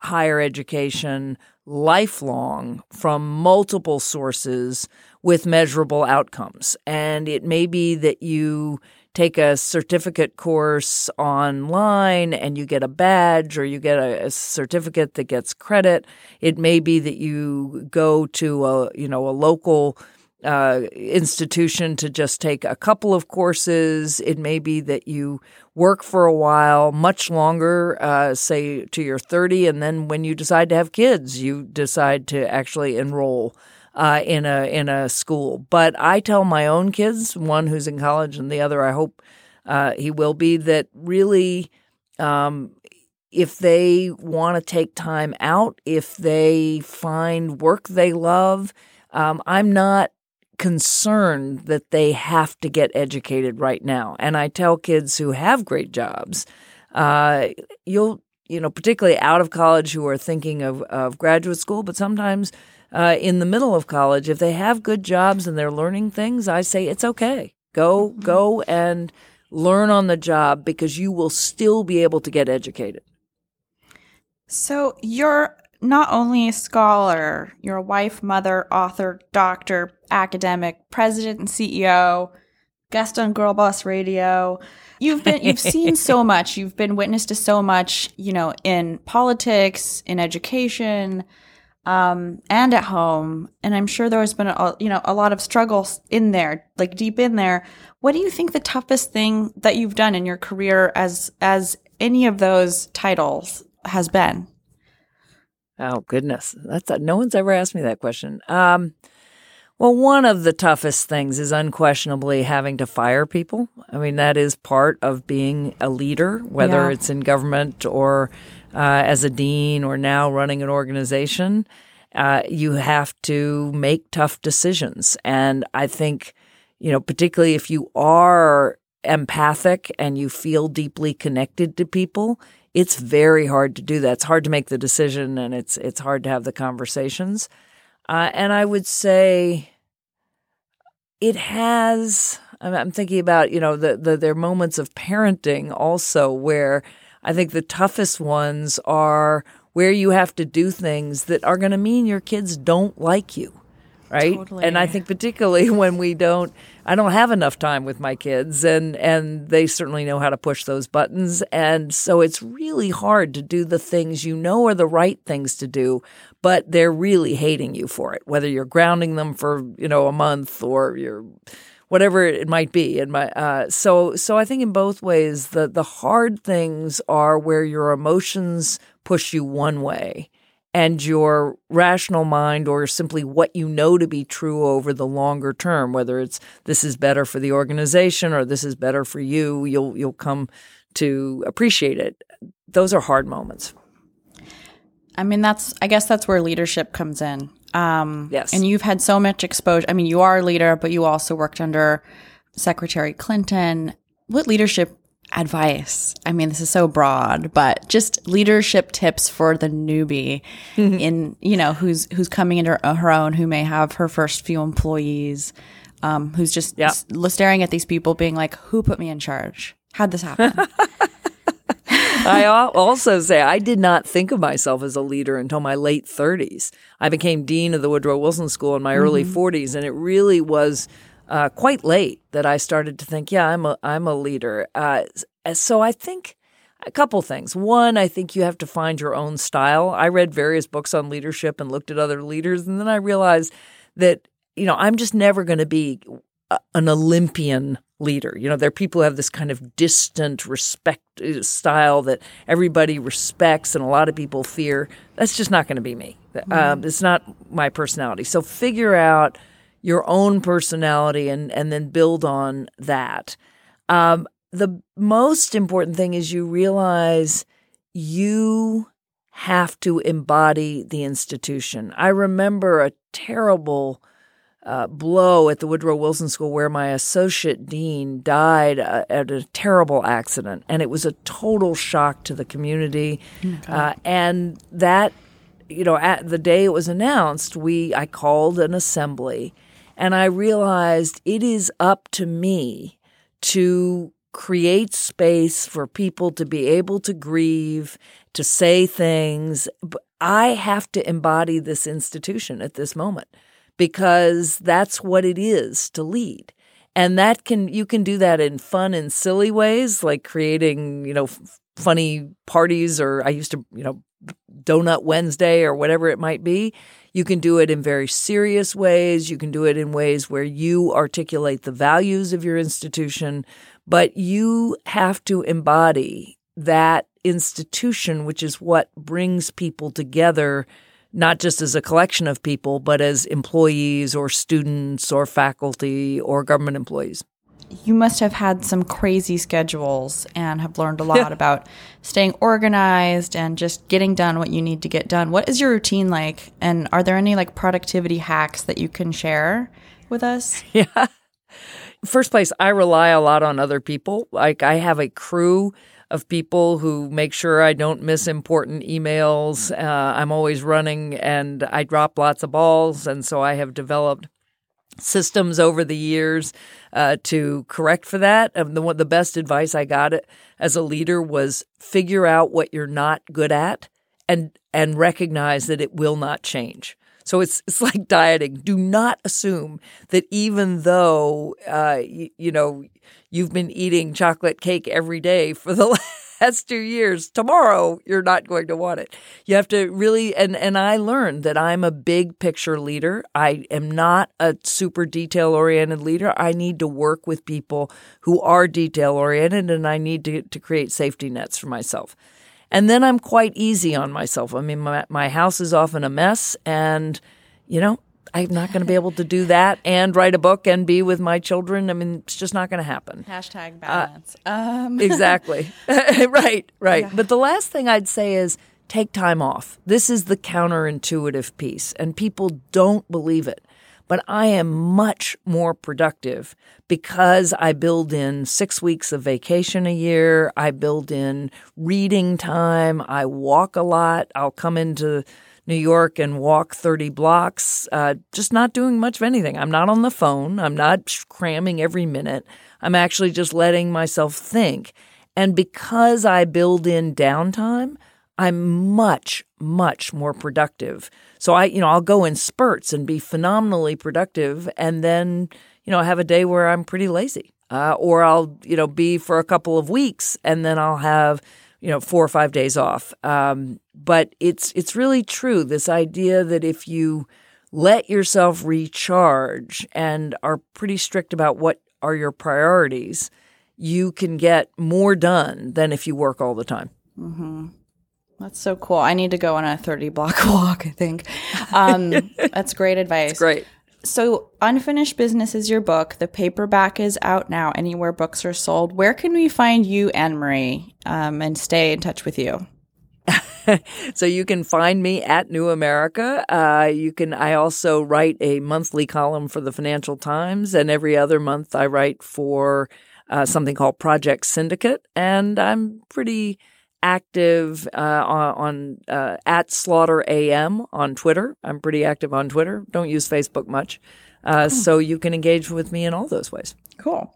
higher education lifelong from multiple sources with measurable outcomes. And it may be that you take a certificate course online and you get a badge or you get a, a certificate that gets credit. It may be that you go to a, you know, a local uh, institution to just take a couple of courses. It may be that you work for a while, much longer, uh, say to your thirty, and then when you decide to have kids, you decide to actually enroll uh, in a in a school. But I tell my own kids, one who's in college and the other I hope uh, he will be, that really um, if they want to take time out, if they find work they love, um, I'm not concerned that they have to get educated right now. And I tell kids who have great jobs, uh, you'll, you know, particularly out of college who are thinking of, of graduate school, but sometimes uh, in the middle of college, if they have good jobs and they're learning things, I say, it's okay. Go, go and learn on the job because you will still be able to get educated. So you're not only a scholar, you're a wife, mother, author, doctor, academic, president and C E O, guest on Girlboss Radio. You've been you've seen so much. You've been witness to so much, you know, in politics, in education, um, and at home. And I'm sure there has been a, you know, a lot of struggles in there, like deep in there. What do you think the toughest thing that you've done in your career as as any of those titles has been? Oh, goodness. That's a, no one's ever asked me that question. Um, well, one of the toughest things is unquestionably having to fire people. I mean, that is part of being a leader, whether yeah. it's in government or uh, as a dean or now running an organization. Uh, you have to make tough decisions. And I think, you know, particularly if you are empathic and you feel deeply connected to people, it's very hard to do that. It's hard to make the decision, and it's it's hard to have the conversations. Uh, and I would say it has. I'm thinking about you know the, the there are moments of parenting also where I think the toughest ones are where you have to do things that are going to mean your kids don't like you. Right. Totally. And I think particularly when we don't, I don't have enough time with my kids and, and they certainly know how to push those buttons. And so it's really hard to do the things you know are the right things to do, but they're really hating you for it, whether you're grounding them for, you know, a month or you're whatever it might be. And my, uh, so, so I think in both ways, the, the hard things are where your emotions push you one way and your rational mind or simply what you know to be true over the longer term, whether it's this is better for the organization or this is better for you, you'll you'll come to appreciate it. Those are hard moments. I mean, that's I guess that's where leadership comes in. Um, yes. And you've had so much exposure. I mean, you are a leader, but you also worked under Secretary Clinton. What leadership advice? I mean, this is so broad, but just leadership tips for the newbie in, you know, who's who's coming into her, her own, who may have her first few employees, um, who's just yeah. staring at these people being like, who put me in charge? How'd this happen? I also say I did not think of myself as a leader until my late thirties. I became dean of the Woodrow Wilson School in my mm-hmm. early forties, and it really was uh, quite late that I started to think, yeah, I'm a I'm a leader. Uh, so I think a couple things. One, I think you have to find your own style. I read various books on leadership and looked at other leaders, and then I realized that, you know, I'm just never going to be a, an Olympian leader. You know, there are people who have this kind of distant respect style that everybody respects and a lot of people fear. That's just not going to be me. Mm-hmm. Um, it's not my personality. So figure out your own personality and, and then build on that. Um, the most important thing is you realize you have to embody the institution. I remember a terrible uh, blow at the Woodrow Wilson School where my associate dean died uh, at a terrible accident, and it was a total shock to the community. Okay. Uh, and that, you know, at the day it was announced, we I called an assembly, and I realized it is up to me to create space for people to be able to grieve, to say things. I have to embody this institution at this moment because that's what it is to lead. And that can you can do that in fun and silly ways, like creating, you know, f- funny parties, or I used to, you know, Donut Wednesday or whatever it might be. You can do it in very serious ways. You can do it in ways where you articulate the values of your institution, but you have to embody that institution, which is what brings people together, not just as a collection of people, but as employees or students or faculty or government employees. You must have had some crazy schedules and have learned a lot yeah. about staying organized and just getting done what you need to get done. What is your routine like? And are there any like productivity hacks that you can share with us? Yeah. First place, I rely a lot on other people. Like I have a crew of people who make sure I don't miss important emails. Uh, I'm always running and I drop lots of balls. And so I have developed systems over the years uh, to correct for that. And the, one, the best advice I got as a leader was figure out what you're not good at and and recognize that it will not change. So it's it's like dieting. Do not assume that even though, uh, you, you know, you've been eating chocolate cake every day for the last two years, tomorrow you're not going to want it. You have to really, and, and I learned that I'm a big picture leader. I am not a super detail-oriented leader. I need to work with people who are detail-oriented, and I need to, to create safety nets for myself. And then I'm quite easy on myself. I mean, my, my house is often a mess, and, you know, I'm not going to be able to do that and write a book and be with my children. I mean, it's just not going to happen. Hashtag balance. Uh, um. Exactly. Right, right. Yeah. But the last thing I'd say is take time off. This is the counterintuitive piece, and people don't believe it. But I am much more productive because I build in six weeks of vacation a year. I build in reading time. I walk a lot. I'll come into New York and walk thirty blocks, uh, just not doing much of anything. I'm not on the phone. I'm not cramming every minute. I'm actually just letting myself think. And because I build in downtime, I'm much, much more productive. So I, you know, I'll go in spurts and be phenomenally productive, and then, you know, have a day where I'm pretty lazy, uh, or I'll, you know, be for a couple of weeks, and then I'll have, you know, four or five days off. Um, but it's it's really true, this idea that if you let yourself recharge and are pretty strict about what are your priorities, you can get more done than if you work all the time. Mm-hmm. That's so cool. I need to go on a thirty block walk, I think. Um, that's great advice. That's great. So Unfinished Business is your book. The paperback is out now anywhere books are sold. Where can we find you, Anne-Marie, um, and stay in touch with you? So you can find me at New America. Uh, you can. I also write a monthly column for the Financial Times, and every other month I write for uh, something called Project Syndicate, and I'm pretty active uh, on uh, at Slaughter A M on Twitter. I'm pretty active on Twitter. Don't use Facebook much. Uh, oh. So you can engage with me in all those ways. Cool.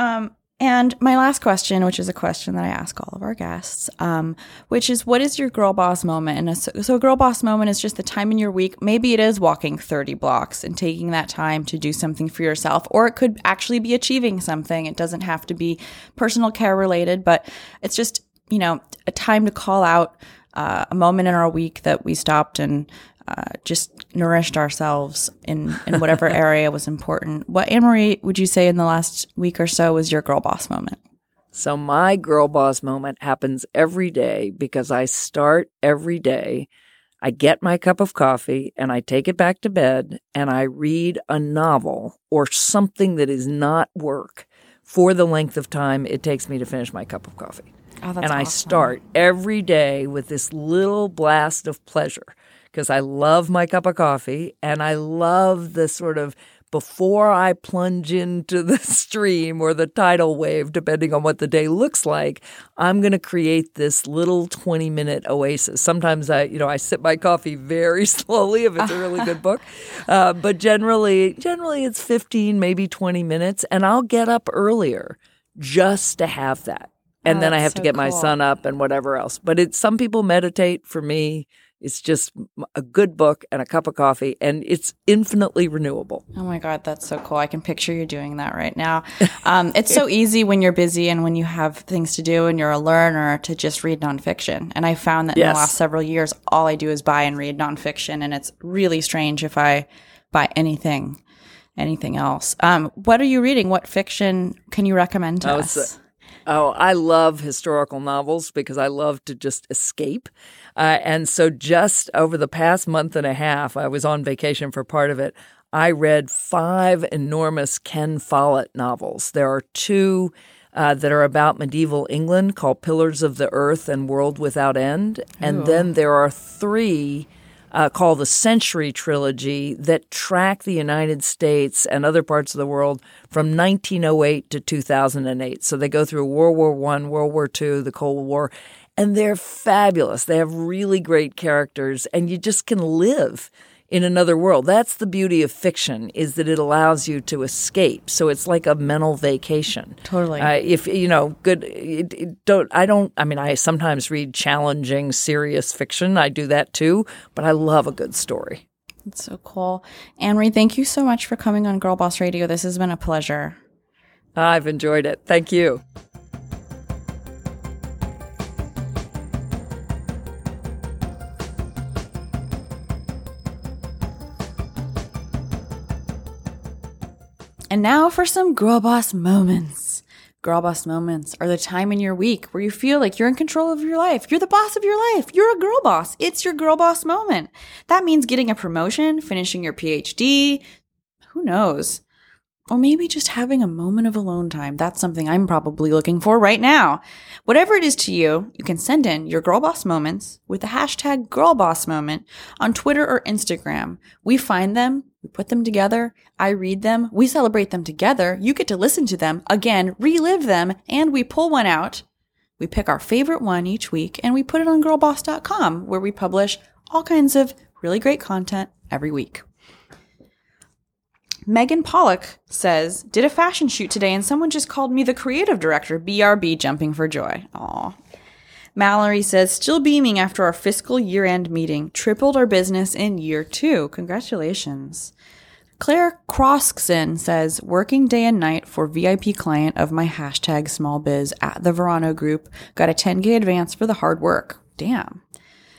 Um, And my last question, which is a question that I ask all of our guests, um, which is, what is your girl boss moment? And a, so a girl boss moment is just the time in your week. Maybe it is walking thirty blocks and taking that time to do something for yourself, or it could actually be achieving something. It doesn't have to be personal care related, but it's just, you know, a time to call out uh, a moment in our week that we stopped and Uh, just nourished ourselves in, in whatever area was important. What, Anne-Marie, would you say in the last week or so was your girl boss moment? So my girl boss moment happens every day, because I start every day, I get my cup of coffee and I take it back to bed and I read a novel or something that is not work for the length of time it takes me to finish my cup of coffee. Oh, that's and awesome. I start every day with this little blast of pleasure, because I love my cup of coffee and I love the sort of before I plunge into the stream or the tidal wave, depending on what the day looks like, I'm going to create this little twenty-minute oasis. Sometimes I, you know, I sip my coffee very slowly if it's a really good book, uh, but generally, generally it's fifteen, maybe twenty minutes, and I'll get up earlier just to have that. And oh, then I have so to get cool. my son up and whatever else. But it's, some people meditate. For me, it's just a good book and a cup of coffee, and it's infinitely renewable. Oh, my God. That's so cool. I can picture you doing that right now. Um, it's so easy when you're busy and when you have things to do and you're a learner to just read nonfiction. And I found that yes. in the last several years, all I do is buy and read nonfiction, and it's really strange if I buy anything, anything else. Um, what are you reading? What fiction can you recommend to oh, us? Oh, I love historical novels because I love to just escape. Uh, and so just over the past month and a half, I was on vacation for part of it. I read five enormous Ken Follett novels. There are two uh, that are about medieval England called Pillars of the Earth and World Without End. And Ooh. Then there are three uh, called the Century Trilogy that track the United States and other parts of the world from nineteen oh eight to two thousand eight. So they go through World War One, World War Two, the Cold War. And they're fabulous. They have really great characters, and you just can live in another world. That's the beauty of fiction, is that it allows you to escape. So it's like a mental vacation. Totally. Uh, if you know, good. It, it don't. I don't. I mean, I sometimes read challenging, serious fiction. I do that too. But I love a good story. That's so cool, Anne-Marie. Thank you so much for coming on Girl Boss Radio. This has been a pleasure. I've enjoyed it. Thank you. And now for some girl boss moments. Girl boss moments are the time in your week where you feel like you're in control of your life. You're the boss of your life. You're a girl boss. It's your girl boss moment. That means getting a promotion, finishing your P H D, who knows? Or maybe just having a moment of alone time. That's something I'm probably looking for right now. Whatever it is to you, you can send in your girl boss moments with the hashtag girl boss moment on Twitter or Instagram. We find them, we put them together, I read them, we celebrate them together, you get to listen to them, again, relive them, and we pull one out. We pick our favorite one each week and we put it on girl boss dot com, where we publish all kinds of really great content every week. Megan Pollock says, did a fashion shoot today and someone just called me the creative director, B R B, jumping for joy. Aw. Mallory says, still beaming after our fiscal year-end meeting. Tripled our business in year two. Congratulations. Claire Croskson says, working day and night for V I P client of my hashtag small biz at the Verano group. Got a ten K advance for the hard work. Damn.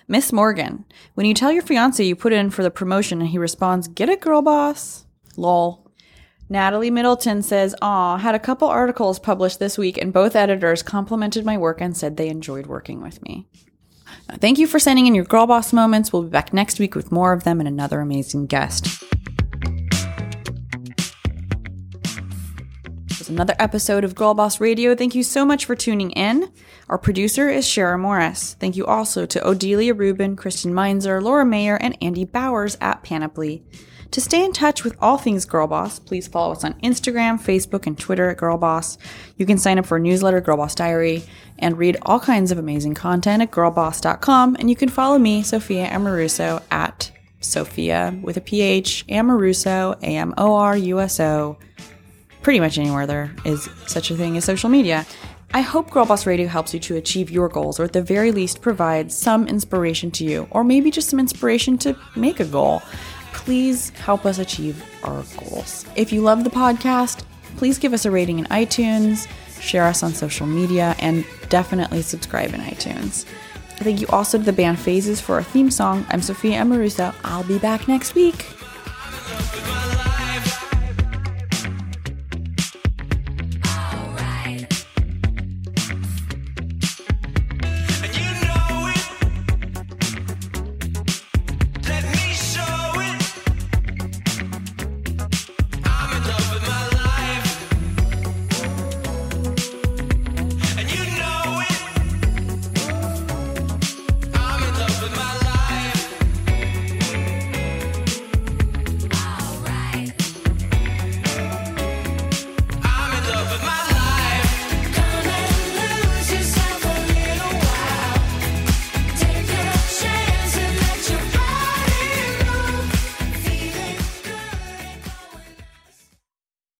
Miss Morgan, when you tell your fiance you put in for the promotion and he responds, get it, girl boss. Lol. Natalie Middleton says, aw, had a couple articles published this week and both editors complimented my work and said they enjoyed working with me. Thank you for sending in your girl boss moments. We'll be back next week with more of them and another amazing guest. There's another episode of Girl Boss Radio. Thank you so much for tuning in. Our producer is Shara Morris. Thank you also to Odelia Rubin, Kristen Meinzer, Laura Mayer, and Andy Bowers at Panoply. To stay in touch with all things Girl Boss, please follow us on Instagram, Facebook, and Twitter at Girl Boss. You can sign up for a newsletter, Girl Boss Diary, and read all kinds of amazing content at girl boss dot com. And you can follow me, Sophia Amoruso, at Sophia with a P H, Amoruso, A M O R U S O. pretty much anywhere there is such a thing as social media. I hope Girlboss Radio helps you to achieve your goals, or at the very least provides some inspiration to you, or maybe just some inspiration to make a goal. Please help us achieve our goals. If you love the podcast, please give us a rating in iTunes, share us on social media, and definitely subscribe in iTunes. Thank you also to the band Phases for our theme song. I'm Sophia Amoruso. I'll be back next week.